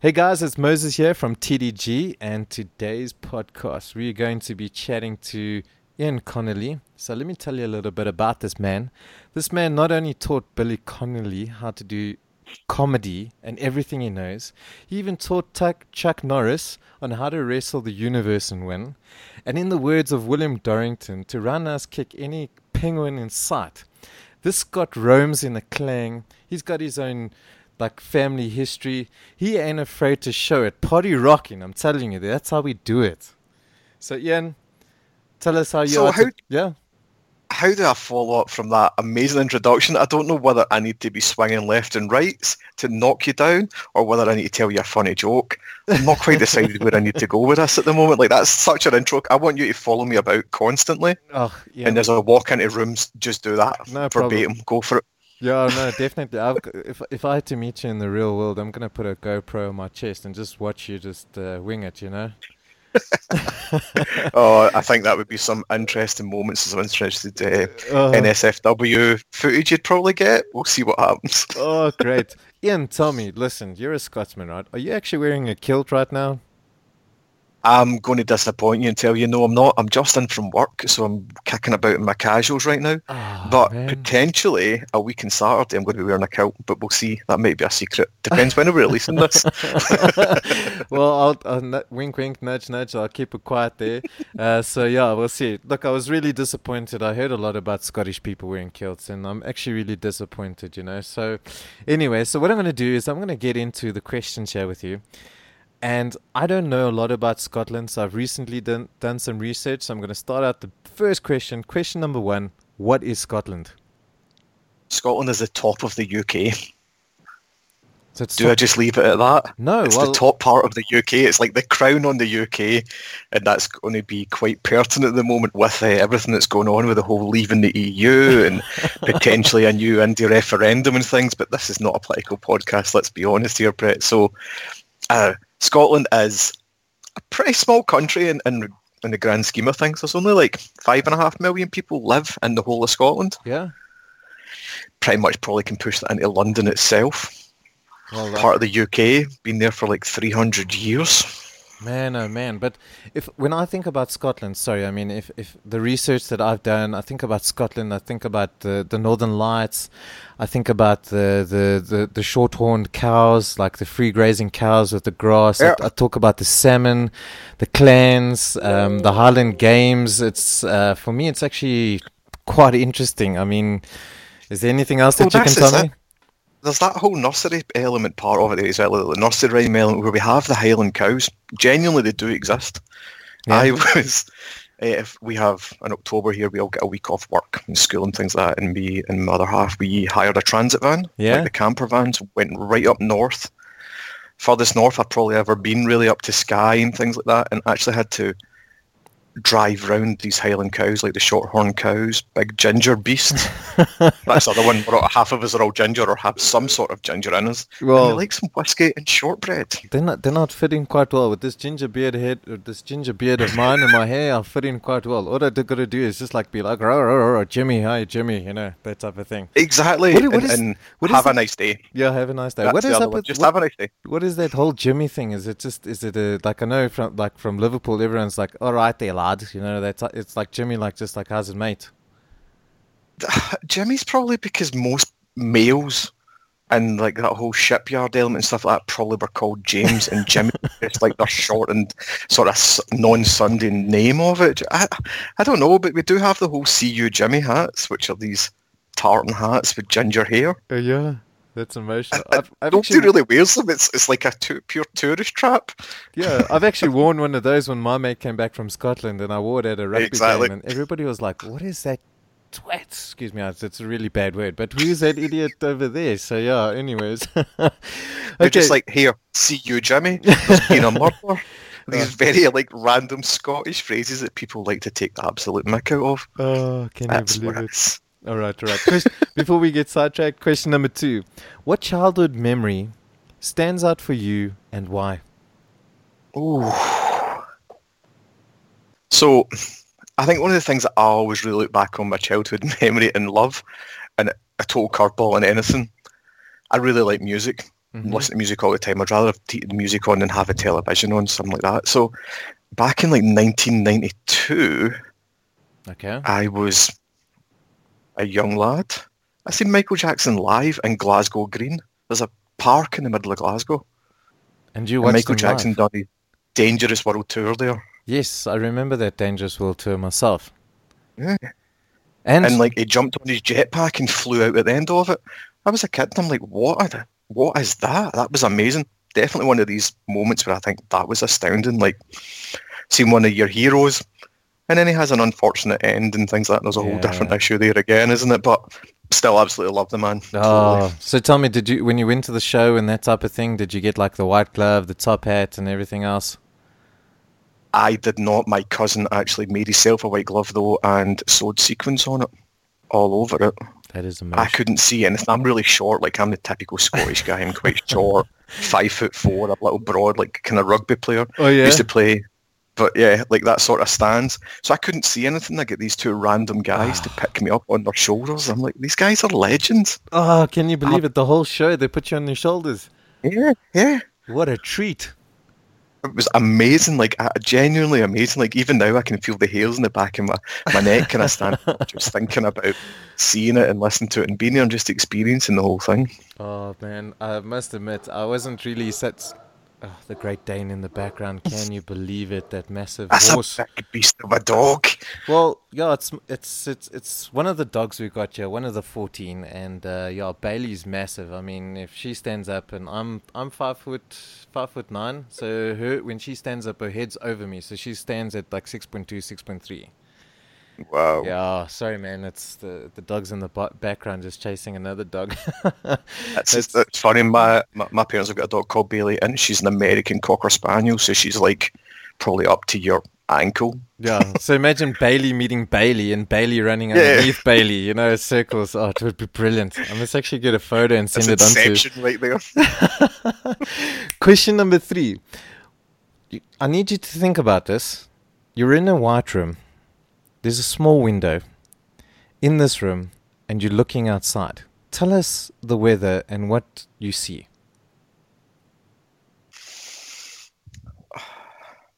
Hey guys, it's Moses here from TDG, and today's podcast we're going to be chatting to Iain Connolly. So let me tell you a little bit about this man. This man not only taught Billy Connolly how to do comedy and everything he knows, he even taught Chuck Norris on how to wrestle the universe and win. And in the words of William Dorrington, to roundhouse kick any penguin in sight. This Scot roams in a clang. He's got his own family history. He ain't afraid to show it. Party rocking, I'm telling you, that's how we do it. So Iain, tell us how you How do I follow up from that amazing introduction? I don't know whether I need to be swinging left and right to knock you down or whether I need to tell you a funny joke. I'm not quite decided where I need to go with this at the moment. Like, that's such an intro. I want you to follow me about constantly. Oh, yeah. And as I walk into rooms, just do that. No verbatim. Problem. Go for it. Yeah, no, definitely. If I had to meet you in the real world, I'm going to put a GoPro on my chest and just watch you just wing it, you know? Oh, I think that would be some interesting moments, some interesting NSFW footage you'd probably get. We'll see what happens. Oh, great. Iain, tell me, listen, you're a Scotsman, right? Are you actually wearing a kilt right now? I'm going to disappoint you and tell you no, I'm not. I'm just in from work, so I'm kicking about in my casuals right now. Oh, but man. Potentially a week on Saturday, I'm going to be wearing a kilt, but we'll see. That might be a secret. Depends when we're releasing this. Well, I'll wink, wink, nudge, nudge. I'll keep it quiet there. So yeah, we'll see. Look, I was really disappointed. I heard a lot about Scottish people wearing kilts, and I'm actually really disappointed, you know. So anyway, so what I'm going to do is I'm going to get into the questions here with you. And I don't know a lot about Scotland, so I've recently done some research. So I'm going to start out the first question. Question number one, what is Scotland? Scotland is the top of the UK. So I just leave it at that? No. It's the top part of the UK. It's like the crown on the UK. And that's going to be quite pertinent at the moment with everything that's going on with the whole leaving the EU and potentially a new India referendum and things. But this is not a political podcast, let's be honest here, Brett. So... Scotland is a pretty small country in the grand scheme of things. There's only 5.5 million people live in the whole of Scotland. Yeah. Pretty much probably can push that into London itself. Well, part of the UK, been there for 300 years. Man, oh man. But when I think about Scotland, if the research that I've done, I think about Scotland, I think about the Northern Lights, I think about the short-horned cows, like the free-grazing cows with the grass. Yeah. I talk about the salmon, the clans, the Highland Games. It's for me, it's actually quite interesting. I mean, is there anything else that you can tell me? There's that whole nursery element part of it as well, the nursery element where we have the Highland cows. Genuinely, they do exist. Yeah. If we have in October here, we all get a week off work and school and things like that, and me and my other half, we hired a transit van, the camper vans, went right up north, furthest north I've probably ever been, really up to Skye and things like that, and actually had to drive round these Highland cows, like the short-horned cows, big ginger beast. That's the other one. Half of us are all ginger or have some sort of ginger in us. Well, and they like some whiskey and shortbread. They're not fitting quite well with this ginger beard head, or this ginger beard of mine and my hair. I'll fit in quite well. All I got to do is just be like, "Row, row, row, Jimmy, hi, Jimmy," you know, that type of thing. Exactly. What have a nice day. Yeah, have a nice day. That's what is up with just have a nice day? What is that whole Jimmy thing? Is it I know from Liverpool, everyone's like, "All right, there, lad." You know, it's like Jimmy, just how's it, mate? Jimmy's probably because most males and that whole shipyard element and stuff like that probably were called James and Jimmy. It's their short and sort of non-Sunday name of it. I don't know, but we do have the whole CU Jimmy hats, which are these tartan hats with ginger hair. Yeah. That's emotional. Nobody really wears them. It's like a pure tourist trap. Yeah, I've actually worn one of those when my mate came back from Scotland, and I wore it at a rugby game, and everybody was like, "What is that twat?" Excuse me, it's a really bad word, but who's that idiot over there? So yeah, anyways. Okay. They're just like, "Here, see you, Jimmy. There's been a murder." These very random Scottish phrases that people like to take the absolute mick out of. Oh, can you believe it? All right. Before we get sidetracked, question number two. What childhood memory stands out for you and why? Oh. So, I think one of the things that I always really look back on my childhood memory and love, and a total curveball in anything, I really like music. mm-hmm. listen to music all the time. I'd rather have the music on than have a television on, something like that. So back in like 1992, okay, I was a young lad. I seen Michael Jackson live in Glasgow Green. There's a park in the middle of Glasgow. And you watched Michael Jackson live? Done a Dangerous World Tour there. Yes, I remember that Dangerous World Tour myself. Yeah. And like he jumped on his jetpack and flew out at the end of it. I was a kid and I'm like, what is that? That was amazing. Definitely one of these moments where I think that was astounding. Like seeing one of your heroes, and then he has an unfortunate end and things like that. There's a whole different issue there again, isn't it? But still absolutely love the man. Oh, so tell me, did you, when you went to the show and that type of thing, did you get like the white glove, the top hat and everything else? I did not. My cousin actually made himself a white glove though and sewed sequins on it all over it. That is amazing. I couldn't see anything. I'm really short. Like I'm the typical Scottish guy. I'm quite short, 5'4", a little broad, like kind of rugby player. Oh yeah. Used to play. But yeah, like that sort of stands. So I couldn't see anything. I get these two random guys to pick me up on their shoulders. I'm like, these guys are legends. Oh, can you believe it? The whole show, they put you on their shoulders. Yeah, yeah. What a treat. It was amazing. Like, genuinely amazing. Like, even now I can feel the hairs in the back of my neck. And I stand just thinking about seeing it and listening to it and being there and just experiencing the whole thing. Oh, man. I must admit, I wasn't really set... Oh, the Great Dane in the background. Can you believe it? That massive horse. That's a big beast of a dog. Well, yeah, it's one of the dogs we've got here, one of the 14, and yeah, Bailey's massive. I mean, if she stands up, and I'm 5'9", so her when she stands up, her head's over me, so she stands at like 6.2, 6.3. Wow. Yeah, sorry, man. It's the dog's in the background just chasing another dog. That's funny. My parents have got a dog called Bailey, and she's an American Cocker Spaniel, so she's like probably up to your ankle. Yeah, so imagine Bailey meeting Bailey and Bailey running underneath Bailey, you know, circles. Oh, it would be brilliant. I must actually get a photo and send it on to... That's Inception right there. Question number 3. I need you to think about this. You're in a white room. There's a small window in this room, and you're looking outside. Tell us the weather and what you see.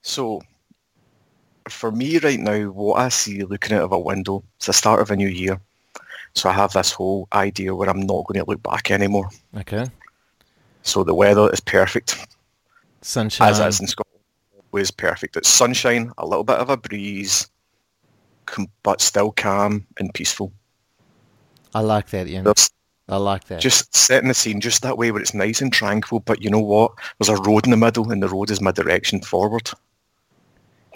So, for me right now, what I see looking out of a window, it's the start of a new year. So I have this whole idea where I'm not going to look back anymore. Okay. So the weather is perfect. Sunshine. As it is in Scotland, always perfect. It's sunshine, a little bit of a breeze, but still calm and peaceful. I like that, Ian. I like that. Just setting the scene just that way where it's nice and tranquil, but you know what? There's a road in the middle, and the road is my direction forward.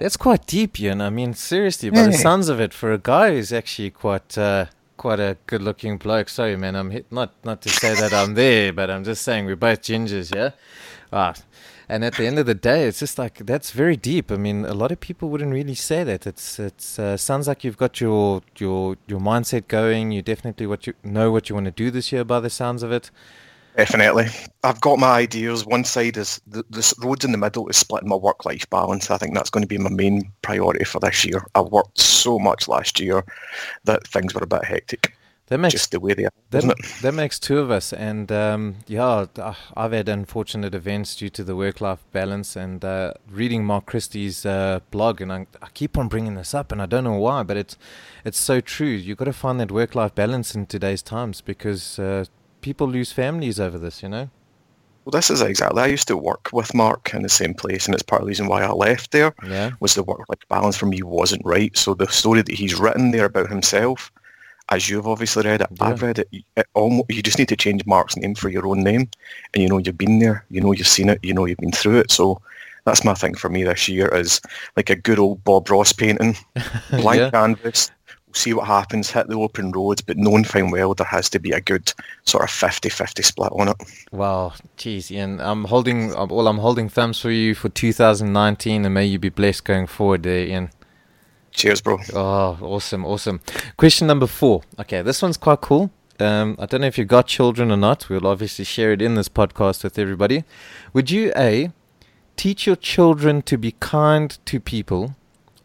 That's quite deep, Ian. I mean, seriously, by the sounds of it, for a guy who's actually quite a good-looking bloke. Sorry, man, I'm not to say that I'm there, but I'm just saying we're both gingers, yeah? Ah. And at the end of the day, it's just like, that's very deep. I mean, a lot of people wouldn't really say that. It sounds like you've got your mindset going. You definitely know what you want to do this year by the sounds of it. Definitely. I've got my ideas. One side is, this road's in the middle is splitting my work-life balance. I think that's going to be my main priority for this year. I worked so much last year that things were a bit hectic. That makes, just the way they are, that makes two of us, and I've had unfortunate events due to the work-life balance, and reading Mark Christie's blog, and I keep on bringing this up, and I don't know why, but it's so true. You've got to find that work-life balance in today's times, because people lose families over this, you know? Well, this is exactly, I used to work with Mark in the same place, and it's part of the reason why I left there, was the work-life balance for me wasn't right. So the story that he's written there about himself, as you've obviously read it, I've read it, you just need to change Mark's name for your own name, and you know you've been there, you know you've seen it, you know you've been through it. So that's my thing for me this year, is like a good old Bob Ross painting, blank canvas, we'll see what happens, hit the open roads, but known fine well there has to be a good sort of 50-50 split on it. Wow, geez, Ian, I'm holding thumbs for you for 2019, and may you be blessed going forward there, Ian. Cheers, bro. Oh, awesome. Question number 4. Okay, this one's quite cool. I don't know if you've got children or not. We'll obviously share it in this podcast with everybody. Would you, A, teach your children to be kind to people,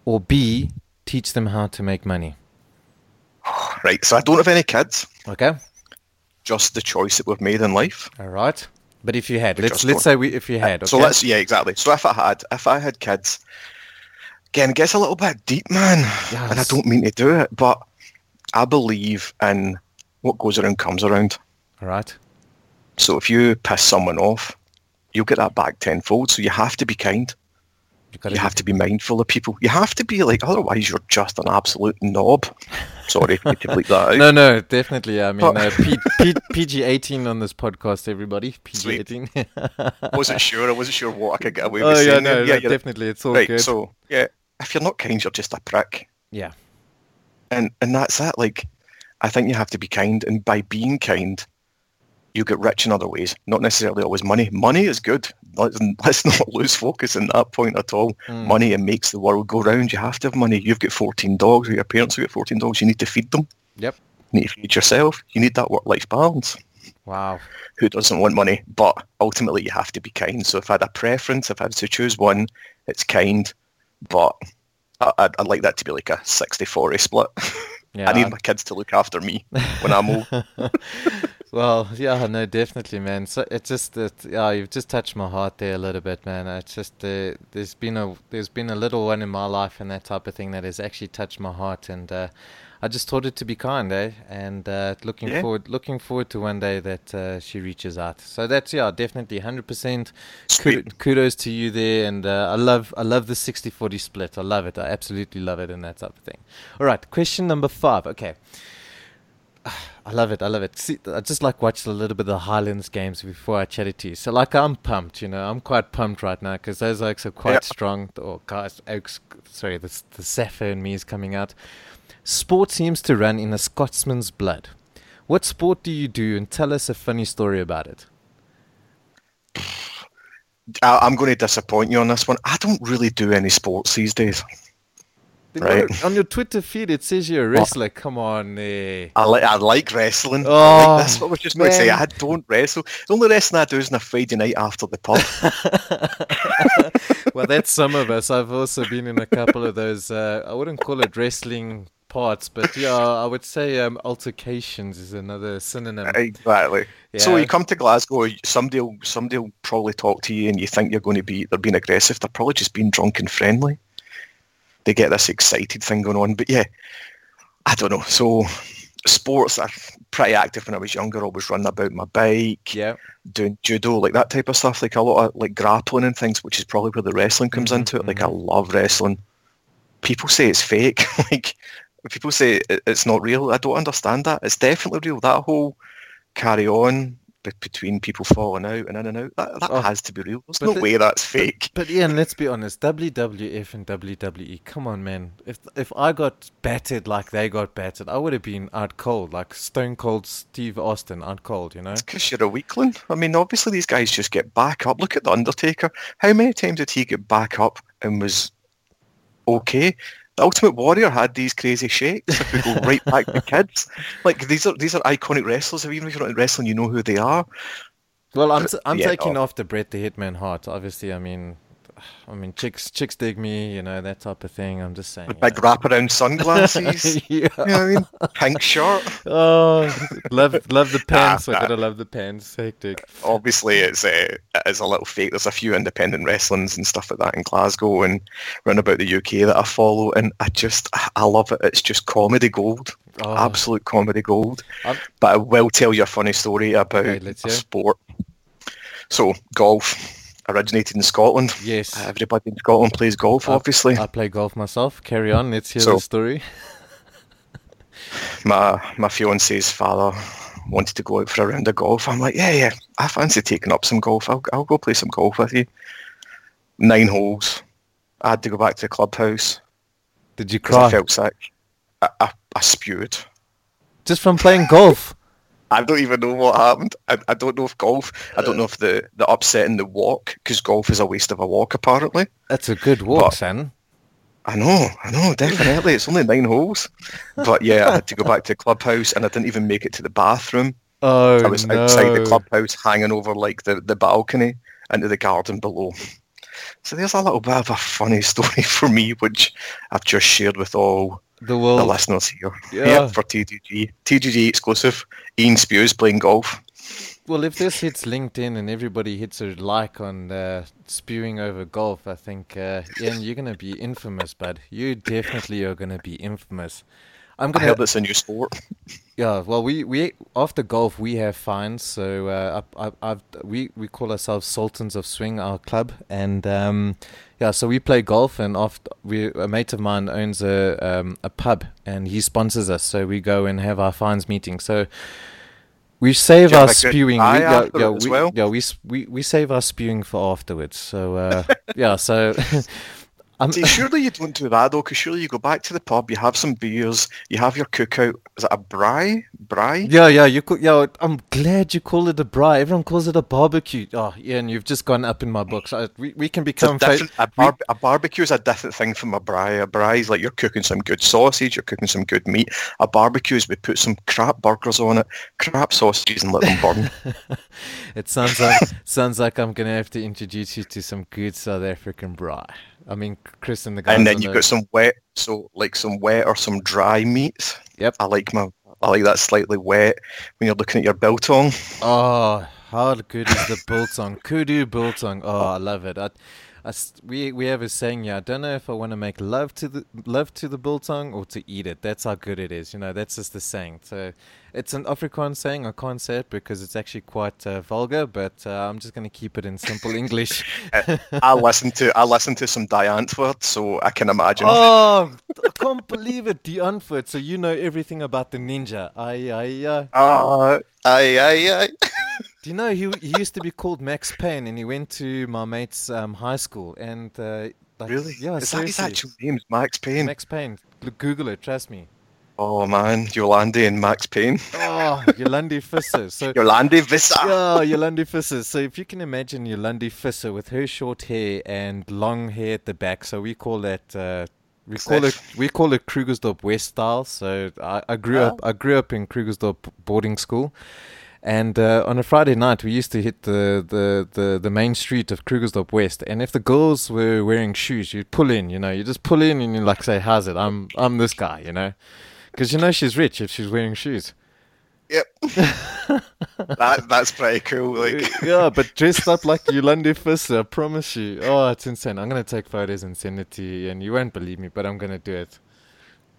or B, teach them how to make money? Right, so I don't have any kids. Okay. Just the choice that we've made in life. All right. But if you had, let's say if you had. Okay? So let's, yeah, exactly. So if I had kids, again, it gets a little bit deep, man. Yes. And I don't mean to do it, but I believe in what goes around comes around. All right. So if you piss someone off, you'll get that back tenfold. So you have to be kind. You have to be mindful of people. You have to be like, otherwise you're just an absolute knob. Sorry if you bleep that out. No, definitely. I mean, PG-18 on this podcast, everybody. PG-18. I wasn't sure what I could get away with saying. Oh, yeah, definitely. It's all right, good. So, yeah, if you're not kind, you're just a prick. Yeah. And that's it. Like, I think you have to be kind. And by being kind, you get rich in other ways, not necessarily always money. Money is good. Let's not lose focus on that point at all. Mm. Money, it makes the world go round. You have to have money. You've got 14 dogs, or your parents have got 14 dogs. You need to feed them. Yep. You need to feed yourself. You need that work-life balance. Wow. Who doesn't want money? But ultimately, you have to be kind. So if I had a preference, if I had to choose one, it's kind. But I'd like that to be like a 60-40 split. Yeah, I need my kids to look after me when I'm old. Well, yeah, no, definitely, man. So you've just touched my heart there a little bit, man. It's just there's been a little one in my life and that type of thing that has actually touched my heart, and I just taught it to be kind, eh? And looking forward to one day that she reaches out. So that's definitely 100%. Kudos to you there, and I love the 60-40 split. I love it. I absolutely love it, and that type of thing. All right, question number 5. Okay. I love it. See, I just watched a little bit of the Highlands games before I chatted to you. So, I'm pumped, I'm quite pumped right now because those oaks are quite strong. Or guys, oaks, sorry, the Sapphire in me is coming out. Sport seems to run in a Scotsman's blood. What sport do you do? And tell us a funny story about it. I'm going to disappoint you on this one. I don't really do any sports these days. Right. On your Twitter feed, it says you're a wrestler. Oh, come on, eh? I like wrestling. Oh, that's what I was just going to say. I don't wrestle. The only wrestling I do is on a Friday night after the pub. Well, that's some of us. I've also been in a couple of those. I wouldn't call it wrestling parts, but I would say altercations is another synonym. Exactly. Yeah. So you come to Glasgow, somebody'll probably talk to you, and you think they're being aggressive. They're probably just being drunk and friendly. They get this excited thing going on, but I don't know. So sports, I'm pretty active when I was younger, always running about my bike, doing judo, that type of stuff, a lot of grappling and things, which is probably where the wrestling comes into it. I love wrestling. People say it's fake, people say it's not real. I don't understand that. It's definitely real. That whole carry on between people falling out and in and out, that has to be real. There's no way that's fake. But Ian, let's be honest, WWF and WWE, come on, man. If I got battered like they got battered, I would have been out cold, like Stone Cold Steve Austin, out cold, It's because you're a weakling. I mean, obviously these guys just get back up. Look at The Undertaker. How many times did he get back up and was okay? The Ultimate Warrior had these crazy shakes. If we go right back to kids, these are iconic wrestlers. Even if you're not in wrestling, you know who they are. Well, I'm taking off the Bret the Hitman Hart. Obviously, I mean, chicks dig me, that type of thing. I'm just saying. With big wraparound sunglasses. Pink shirt. Oh, love the pants. I gotta love the pants. Hectic. Obviously, it's a little fake. There's a few independent wrestlings and stuff like that in Glasgow and round about the UK that I follow, and I love it. It's just comedy gold. Oh. Absolute comedy gold. But I will tell you a funny story about a sport. So golf. Originated in Scotland. Yes. Everybody in Scotland plays golf, obviously. I play golf myself. Carry on. Let's hear the story. my fiance's father wanted to go out for a round of golf. I'm like, yeah. I fancy taking up some golf. I'll go play some golf with you. 9 holes. I had to go back to the clubhouse. Did you cry? I felt sick. I spewed. Just from playing golf? I don't even know what happened. I don't know if golf... I don't know if the upset in the walk, because golf is a waste of a walk, apparently. That's a good walk, son. I know, definitely. It's only 9 holes. But I had to go back to the clubhouse, and I didn't even make it to the bathroom. Oh, I was outside the clubhouse, hanging over, the balcony into the garden below. So there's a little bit of a funny story for me, which I've just shared with all... the listeners here. Yeah, for TGG exclusive. Ian spews playing golf. Well, if this hits LinkedIn and everybody hits a like on spewing over golf, I think, Ian, you're going to be infamous, bud. You definitely are going to be infamous. I hope it's a new sport. Yeah, well, we after golf, we have fines. So we call ourselves Sultans of Swing, our club. And so we play golf. And a mate of mine owns a pub and he sponsors us. So we go and have our fines meeting. So we save our spewing. We save our spewing for afterwards. So, See, surely you don't do that, though, because surely you go back to the pub, you have some beers, you have your cookout. Is it a braai? Braai? Yeah, I'm glad you call it a braai. Everyone calls it a barbecue. Oh, Ian, you've just gone up in my books. We can become... A barbecue is a different thing from a braai. A braai is like you're cooking some good sausage, you're cooking some good meat. A barbecue is we put some crap burgers on it, crap sausages, and let them burn. It sounds like I'm going to have to introduce you to some good South African braai. I mean, Chris and the guys. And then you've got some wet or some dry meat. Yep. I like that slightly wet when you're looking at your biltong. Oh, how good is the biltong? Kudu biltong. Oh, I love it. We have a saying here. I don't know if I want to make love to the biltong or to eat it. That's how good it is. You know, that's just the saying. So it's an Afrikaans saying. I can't say it because it's actually quite vulgar. But I'm just going to keep it in simple English. I listen to some Die Antwoord, so I can imagine. Oh, I can't believe it, Die Antwoord. So you know everything about the ninja. Do you know, he used to be called Max Payne, and he went to my mate's high school. And really? Yeah, is that his actual name, Max Payne? Max Payne. Google it, trust me. Oh, man, Yolandi and Max Payne. Oh, Yolandi Visser. So, Yolandi Visser. Yeah, Yolandi Visser. So if you can imagine Yolandi Visser with her short hair and long hair at the back, so we call that... We call it Krugersdorp West style. So I grew up in Krugersdorp boarding school. And on a Friday night, we used to hit the main street of Krugersdorp West. And if the girls were wearing shoes, you'd pull in, you know. You just pull in and you like say, how's it? I'm this guy, you know. Because you know she's rich if she's wearing shoes. Yep. That's pretty cool. Like. Yeah, but dressed up like Yolandi Visser, I promise you. Oh, it's insane. I'm going to take photos and send it to you. And you won't believe me, but I'm going to do it.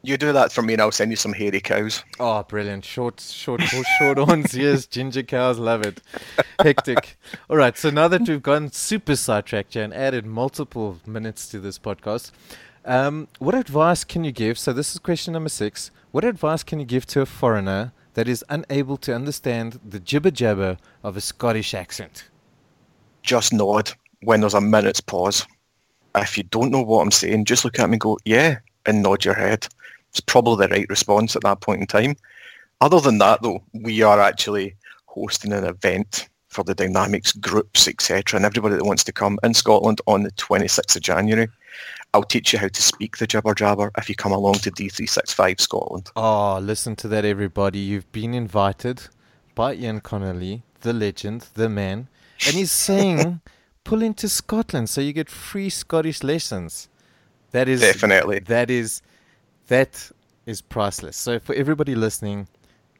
You do that for me and I'll send you some hairy cows. Oh, brilliant. Short horns, yes. Ginger cows, love it. Hectic. All right, so now that we've gone super sidetracked and added multiple minutes to this podcast, what advice can you give? So this is question number 6. What advice can you give to a foreigner that is unable to understand the jibber-jabber of a Scottish accent? Just nod when there's a minute's pause. If you don't know what I'm saying, just look at me and go, yeah, and nod your head. It's probably the right response at that point in time. Other than that, though, we are actually hosting an event for the Dynamics groups, etc., and everybody that wants to come in Scotland on the 26th of January. I'll teach you how to speak the jibber-jabber if you come along to D365 Scotland. Oh, listen to that, everybody. You've been invited by Iain Connolly, the legend, the man, and he's saying, pull into Scotland so you get free Scottish lessons. That is... Definitely. That is priceless. So for everybody listening,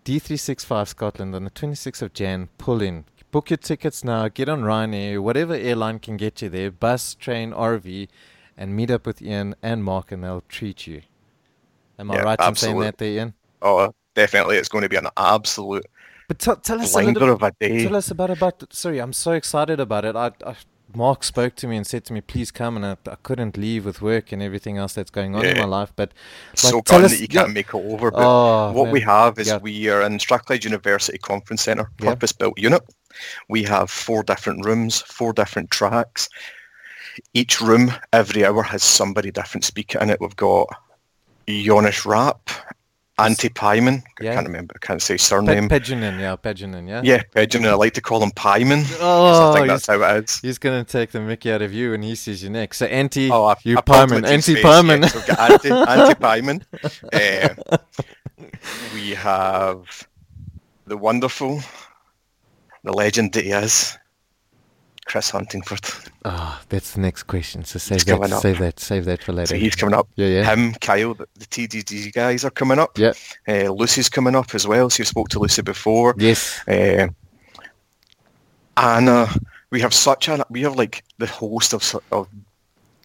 D365 Scotland on the 26th of Jan, pull in. Book your tickets now, get on Ryanair, whatever airline can get you there, bus, train, RV, and meet up with Ian and Mark and they'll treat you. Am I right absolutely. In saying that there, Ian? Oh, definitely. It's going to be an absolute tell us about it. Sorry, I'm so excited about it. Mark spoke to me and said to me, please come, and I couldn't leave with work and everything else that's going on in my life. But like, so glad that you can't make it over. But we have is we are in Strathclyde University Conference Centre, purpose-built unit. We have 4 different rooms, 4 different tracks. Each room, every hour, has somebody different speaking in it. We've got Jonas Rapp, Anti Pyman. I can't remember. I can't say surname. Pedjanin. Yeah, Pedjanin. I like to call him Pyman. Oh, I think that's how it is. He's going to take the mickey out of you when he sees you next. So Anti, you Pyman. Anti Pyman. Yes, we've got Anti Pyman. We have the wonderful, the legend that he is, Chris Huntingford. Ah, that's the next question. So save that for later. So he's coming up. Yeah. Him, Kyle, the TDD guys are coming up. Yeah. Lucy's coming up as well. So you spoke to Lucy before. Yes. Anna. We have like the host of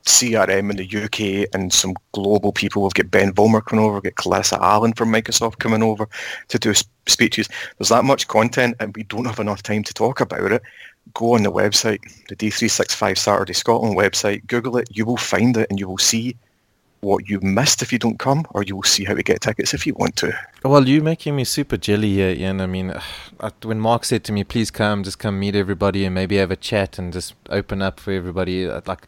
CRM in the UK and some global people. We've got Ben Vollmer coming over. We've got Calissa Allen from Microsoft coming over to do speeches. There's that much content, and we don't have enough time to talk about it. Go on the website, the D365 Saturday Scotland website. Google it. You will find it, and you will see what you missed if you don't come, or you will see how to get tickets if you want to. Well, you're making me super jelly here, Ian. I mean, when Mark said to me, please come, just come meet everybody and maybe have a chat and just open up for everybody, like,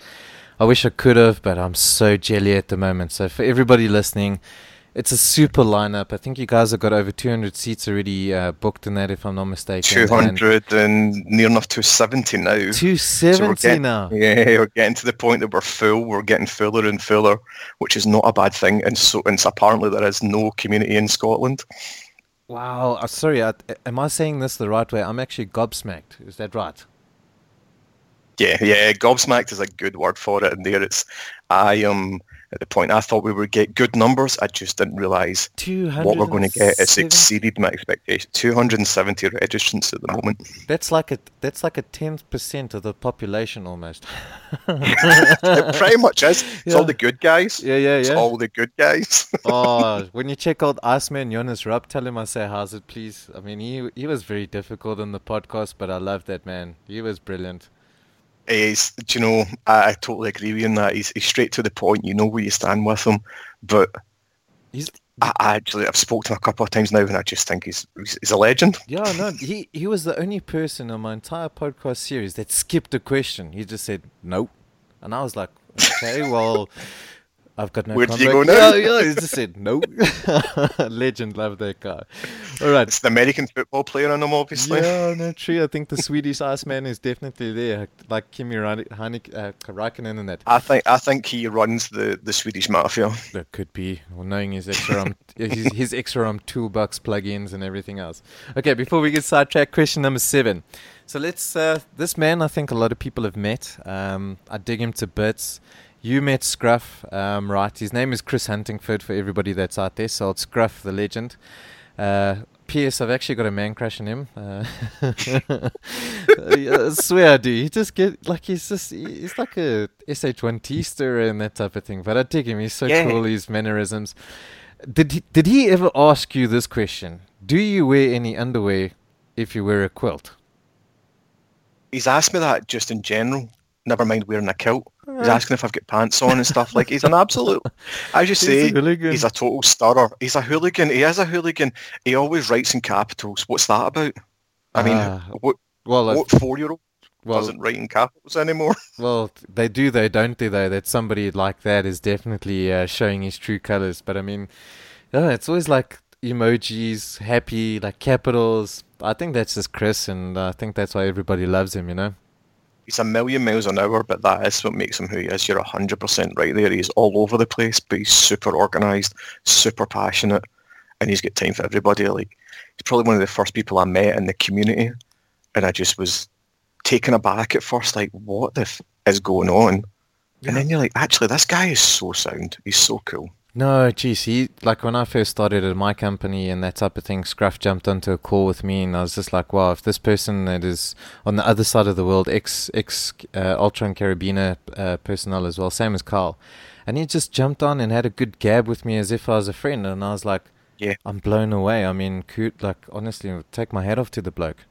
I wish I could have, but I'm so jelly at the moment. So for everybody listening, it's a super lineup. I think you guys have got over 200 seats already booked in that, if I'm not mistaken. 200 and near enough 270 now. 270 so now. Yeah, we're getting to the point that we're full. We're getting fuller and fuller, which is not a bad thing. And apparently there is no community in Scotland. Wow. Sorry, am I saying this the right way? I'm actually gobsmacked. Is that right? Yeah, gobsmacked is a good word for it. And there it's, I am at the point I thought we would get good numbers. I just didn't realise what we're going to get. It's exceeded my expectations. 270 registrants at the moment. That's like a 10% of the population almost. It pretty much is. It's all the good guys. Yeah. It's all the good guys. Oh, when you check out Iceman Jonas Rapp, tell him I say how's it, please. I mean, he was very difficult in the podcast, but I love that man. He was brilliant. Do you know, I totally agree with you on that. He's straight to the point. You know where you stand with him. But I've spoken to him a couple of times now, and I just think he's a legend. Yeah, no, he was the only person in my entire podcast series that skipped a question. He just said, nope. And I was like, okay, well, I've got no where comeback. Did you go now? Yeah, he just said, nope. Legend, love that guy. All right. It's the American football player in him, obviously. Yeah, no, true. I think the Swedish Iceman is definitely there, like Kimi Raikkonen and that. I think he runs the Swedish mafia. That could be. Well, knowing his X-Rom, his X-Rom toolbox plugins and everything else. Okay, before we get sidetracked, question number 7. So let's, this man I think a lot of people have met. I dig him to bits. You met Scruff, right? His name is Chris Huntingford for everybody that's out there. So it's Scruff, the legend. P.S. I've actually got a man crush on him. I swear I do. He just get like he's like a SH1 T-stirrer and that type of thing. But I dig him. He's so cool. His mannerisms. Did he ever ask you this question? Do you wear any underwear if you wear a quilt? He's asked me that just in general. Never mind wearing a kilt. He's asking if I've got pants on and stuff. Like, he's an absolute, as you say, he's a total stirrer. He's a hooligan. He is a hooligan. He always writes in capitals. What's that about? I mean, what 4-year-old doesn't write in capitals anymore? Well, they do, though, don't they, though? That somebody like that is definitely showing his true colours. But, I mean, it's always like emojis, happy, like capitals. I think that's just Chris, and I think that's why everybody loves him, you know? He's a million miles an hour, but that is what makes him who he is. You're 100% right there. He's all over the place, but he's super organised, super passionate, and he's got time for everybody. Like, he's probably one of the first people I met in the community, and I just was taken aback at first, like, what the is going on? Yeah. And then you're like, actually, this guy is so sound. He's so cool. No, geez, like when I first started at my company and that type of thing, Scruff jumped onto a call with me and I was just like, wow, if this person that is on the other side of the world, Ultra and Carabiner personnel as well, same as Carl, and he just jumped on and had a good gab with me as if I was a friend, and I was like, yeah, I'm blown away. I mean, like honestly, take my hat off to the bloke.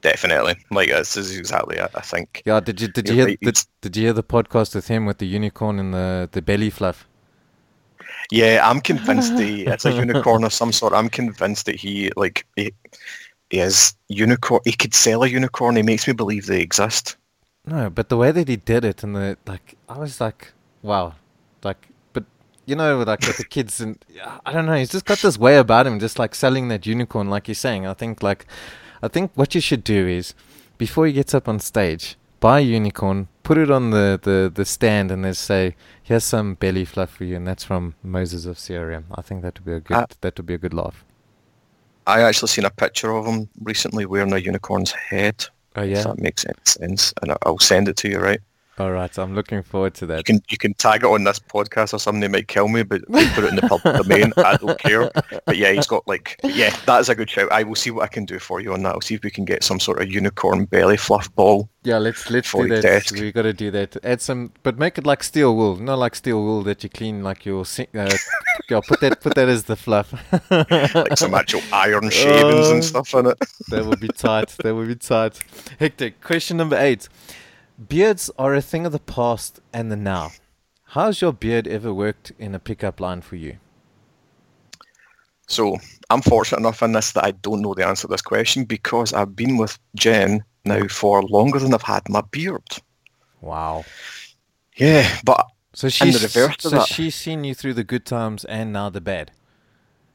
Definitely, like this is exactly it, I think. Yeah, did you hear the podcast with him with the unicorn and the belly fluff? Yeah, I'm convinced it's a unicorn of some sort. I'm convinced that he is unicorn. He could sell a unicorn. He makes me believe they exist. No, but the way that he did it, and I was like, wow, like, but you know, like with the kids, and I don't know. He's just got this way about him, just like selling that unicorn, like you're saying. I think what you should do is before he gets up on stage, buy a unicorn, put it on the stand, and they say, "Here's some belly fluff for you," and that's from Moses of CRM. I think that would be a good laugh. I actually seen a picture of him recently wearing a unicorn's head. Oh yeah, if that makes sense. And I'll send it to you, right? All right, I'm looking forward to that. You can tag it on this podcast, or somebody might kill me, but they put it in the public domain. I don't care. But yeah, he's got that is a good shout. I will see what I can do for you on that. I'll see if we can get some sort of unicorn belly fluff ball. Yeah, let's do that. Desk. We got to do that. Add some, but make it like steel wool, not like steel wool that you clean like your. Yeah, put that as the fluff. Like some actual iron shavings and stuff in it. That would be tight. Hector, question number 8. Beards are a thing of the past and the now. How's your beard ever worked in a pickup line for you? So I'm fortunate enough in this that I don't know the answer to this question, because I've been with Jen now for longer than I've had my beard. Wow. Yeah, but she's seen you through the good times and now the bad.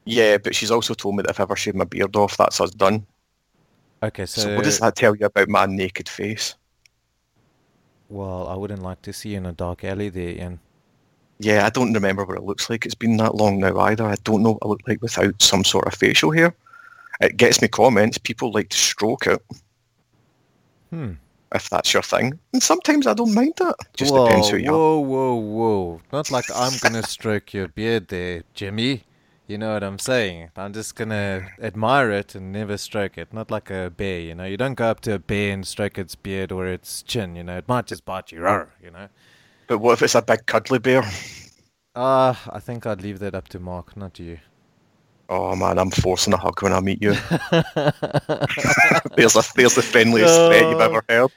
Yeah, but she's also told me that if I ever shave my beard off, that's us done. Okay, so what does that tell you about my naked face? Well, I wouldn't like to see you in a dark alley there, Ian. Yeah, I don't remember what it looks like. It's been that long now either. I don't know what I look like without some sort of facial hair. It gets me comments. People like to stroke it. If that's your thing. And sometimes I don't mind that. Just depends who you are. Whoa. Not like I'm going to stroke your beard there, Jimmy. You know what I'm saying? I'm just going to admire it and never stroke it. Not like a bear, you know? You don't go up to a bear and stroke its beard or its chin, you know? It might just bite you, you know? But what if it's a big cuddly bear? I think I'd leave that up to Mark, not you. Oh, man, I'm forcing a hug when I meet you. There's the friendliest threat you've ever heard.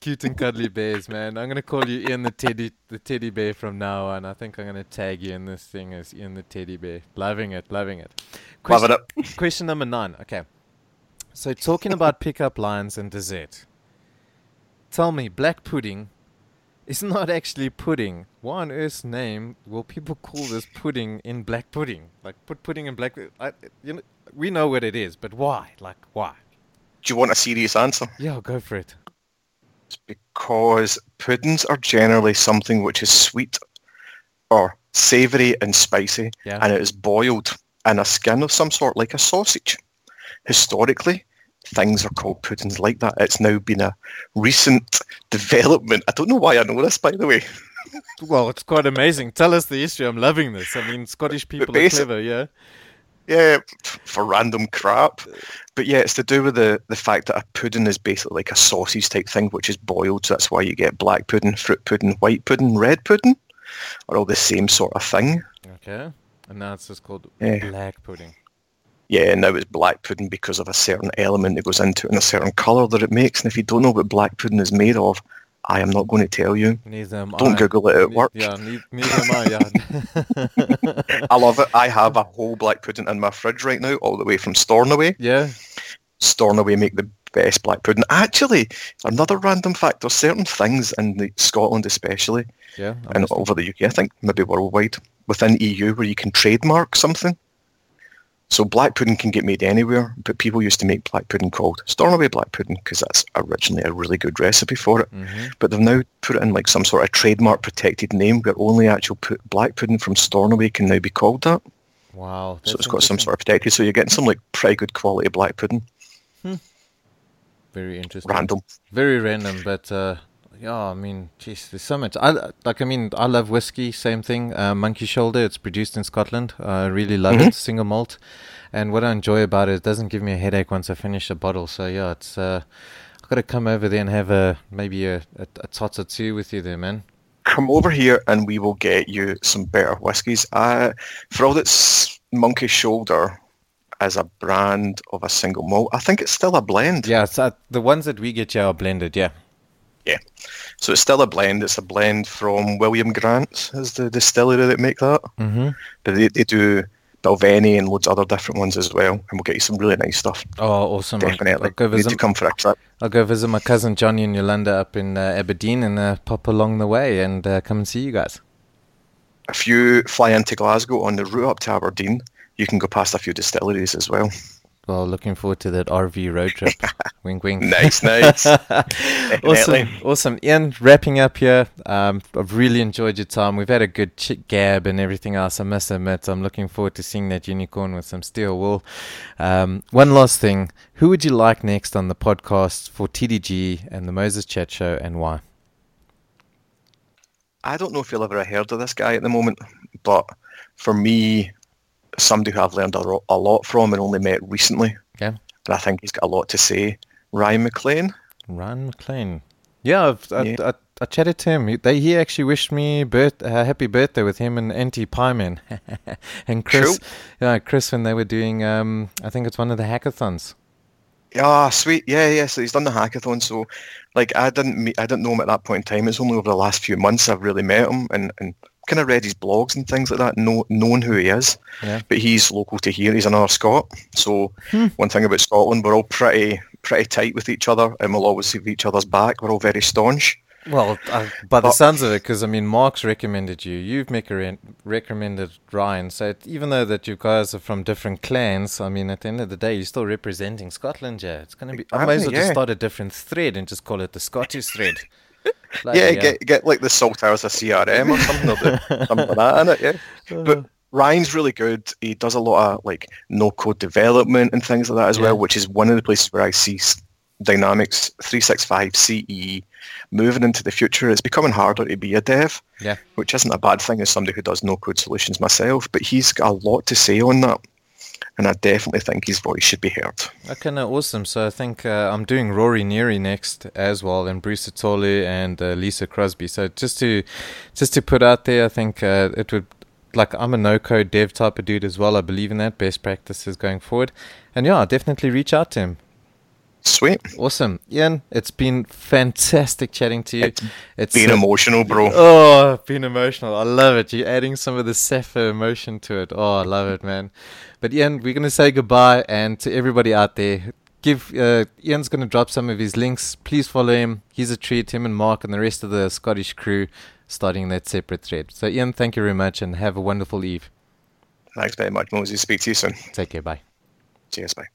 Cute and cuddly bears, man. I'm going to call you Ian the teddy bear from now on. I think I'm going to tag you in this thing as Ian the teddy bear. Loving it. Question number 9. Okay. So talking about pickup lines and dessert. Tell me, black pudding is not actually pudding. Why on earth's name will people call this pudding in black pudding? Like, put pudding in black... we know what it is, but why? Like, why? Do you want a serious answer? Yeah, go for it. It's because puddings are generally something which is sweet or savoury and spicy, and it is boiled in a skin of some sort, like a sausage. Historically, things are called puddings like that. It's now been a recent development. I don't know why I know this, by the way. Well, it's quite amazing. Tell us the history. I'm loving this. I mean, Scottish people are clever, yeah? Yeah, for random crap. But yeah, it's to do with the fact that a pudding is basically like a sausage type thing, which is boiled. So that's why you get black pudding, fruit pudding, white pudding, red pudding, are all the same sort of thing. Okay. And now it's just called black pudding. Yeah, now it's black pudding because of a certain element that goes into it and a certain colour that it makes. And if you don't know what black pudding is made of, I am not going to tell you. Neither am I. Don't Google it at work. Yeah, neither am I, yeah. I love it. I have a whole black pudding in my fridge right now, all the way from Stornoway. Yeah. Stornoway make the best black pudding. Actually, another random fact, there's certain things in Scotland especially, and over the UK, I think, maybe worldwide, within EU, where you can trademark something. So black pudding can get made anywhere, but people used to make black pudding called Stornoway black pudding because that's originally a really good recipe for it. Mm-hmm. But they've now put it in like some sort of trademark protected name where only actual black pudding from Stornoway can now be called that. Wow. So it's got some sort of protected. So you're getting some like pretty good quality black pudding. Very interesting. Random. Very random, but... yeah, I mean, geez, there's so much. I love whiskey, same thing. Monkey Shoulder, it's produced in Scotland. I really love it, single malt. And what I enjoy about it is it doesn't give me a headache once I finish a bottle. So, yeah, it's I've got to come over there and have maybe a tot or two with you there, man. Come over here and we will get you some better whiskies. For all that's Monkey Shoulder... as a brand of a single malt, I think it's still a blend. Yeah, so the ones that we get here are blended, yeah. Yeah, so it's still a blend. It's a blend from William Grant, is the distillery that make that. Mm-hmm. But they do Balvenie and loads of other different ones as well, and we'll get you some really nice stuff. Oh, awesome. Definitely. You need to come for a trip. I'll go visit my cousin Johnny and Yolanda up in Aberdeen and pop along the way and come and see you guys. If you fly into Glasgow on the route up to Aberdeen, you can go past a few distilleries as well. Well, looking forward to that RV road trip. Wink, wink. Nice. Awesome. Ian, wrapping up here. I've really enjoyed your time. We've had a good gab and everything else. I must admit, I'm looking forward to seeing that unicorn with some steel wool. One last thing. Who would you like next on the podcast for TDG and the Moses Chat Show, and why? I don't know if you'll ever have heard of this guy at the moment, but for me, somebody who I've learned a lot from and only met recently, okay, and I think he's got a lot to say, Ryan McLean. Ryan McLean. Yeah, I chatted to him. He actually wished me happy birthday with him and Anti Pyman and Chris. Cool. Yeah, Chris, when they were doing, I think it's one of the hackathons. Ah, oh, sweet. Yeah. So he's done the hackathon. So, like, I didn't know him at that point in time. It's only over the last few months I've really met him and kind of read his blogs and things like that, known who he is. Yeah. But he's local to here. He's another Scot. So one thing about Scotland, we're all pretty tight with each other, and we'll always have each other's back. We're all very staunch. Well, by the sounds of it, because, I mean, Mark's recommended you. You've recommended Ryan. So even though that you guys are from different clans, I mean, at the end of the day, you're still representing Scotland, yeah. It's going to be... I might as well just start a different thread and just call it the Scottish thread. Like, yeah, get like the Saltires a CRM or something, something like that in it, yeah. But Ryan's really good. He does a lot of, like, no-code development and things like that as well, which is one of the places where I see Dynamics 365 CE moving into the future. It's becoming harder to be a dev, which isn't a bad thing as somebody who does no-code solutions myself, but he's got a lot to say on that, and I definitely think his voice should be heard. Okay, no, awesome. So I think I'm doing Rory Neary next as well, and Bruce Atoli and Lisa Crosby. So just to put out there, I think it would... Like, I'm a no-code dev type of dude as well. I believe in that, best practices going forward. And yeah, I'll definitely reach out to him. Sweet. Awesome. Iain, it's been fantastic chatting to you. It's been emotional, bro. Oh, I've been emotional. I love it. You're adding some of the Sappho emotion to it. Oh, I love it, man. But Iain, we're going to say goodbye, and to everybody out there, Iain's going to drop some of his links. Please follow him. He's a treat, him and Mark and the rest of the Scottish crew starting that separate thread. So Iain, thank you very much, and have a wonderful eve. Thanks very much, Moses. Speak to you soon. Take care. Bye. Cheers. Bye.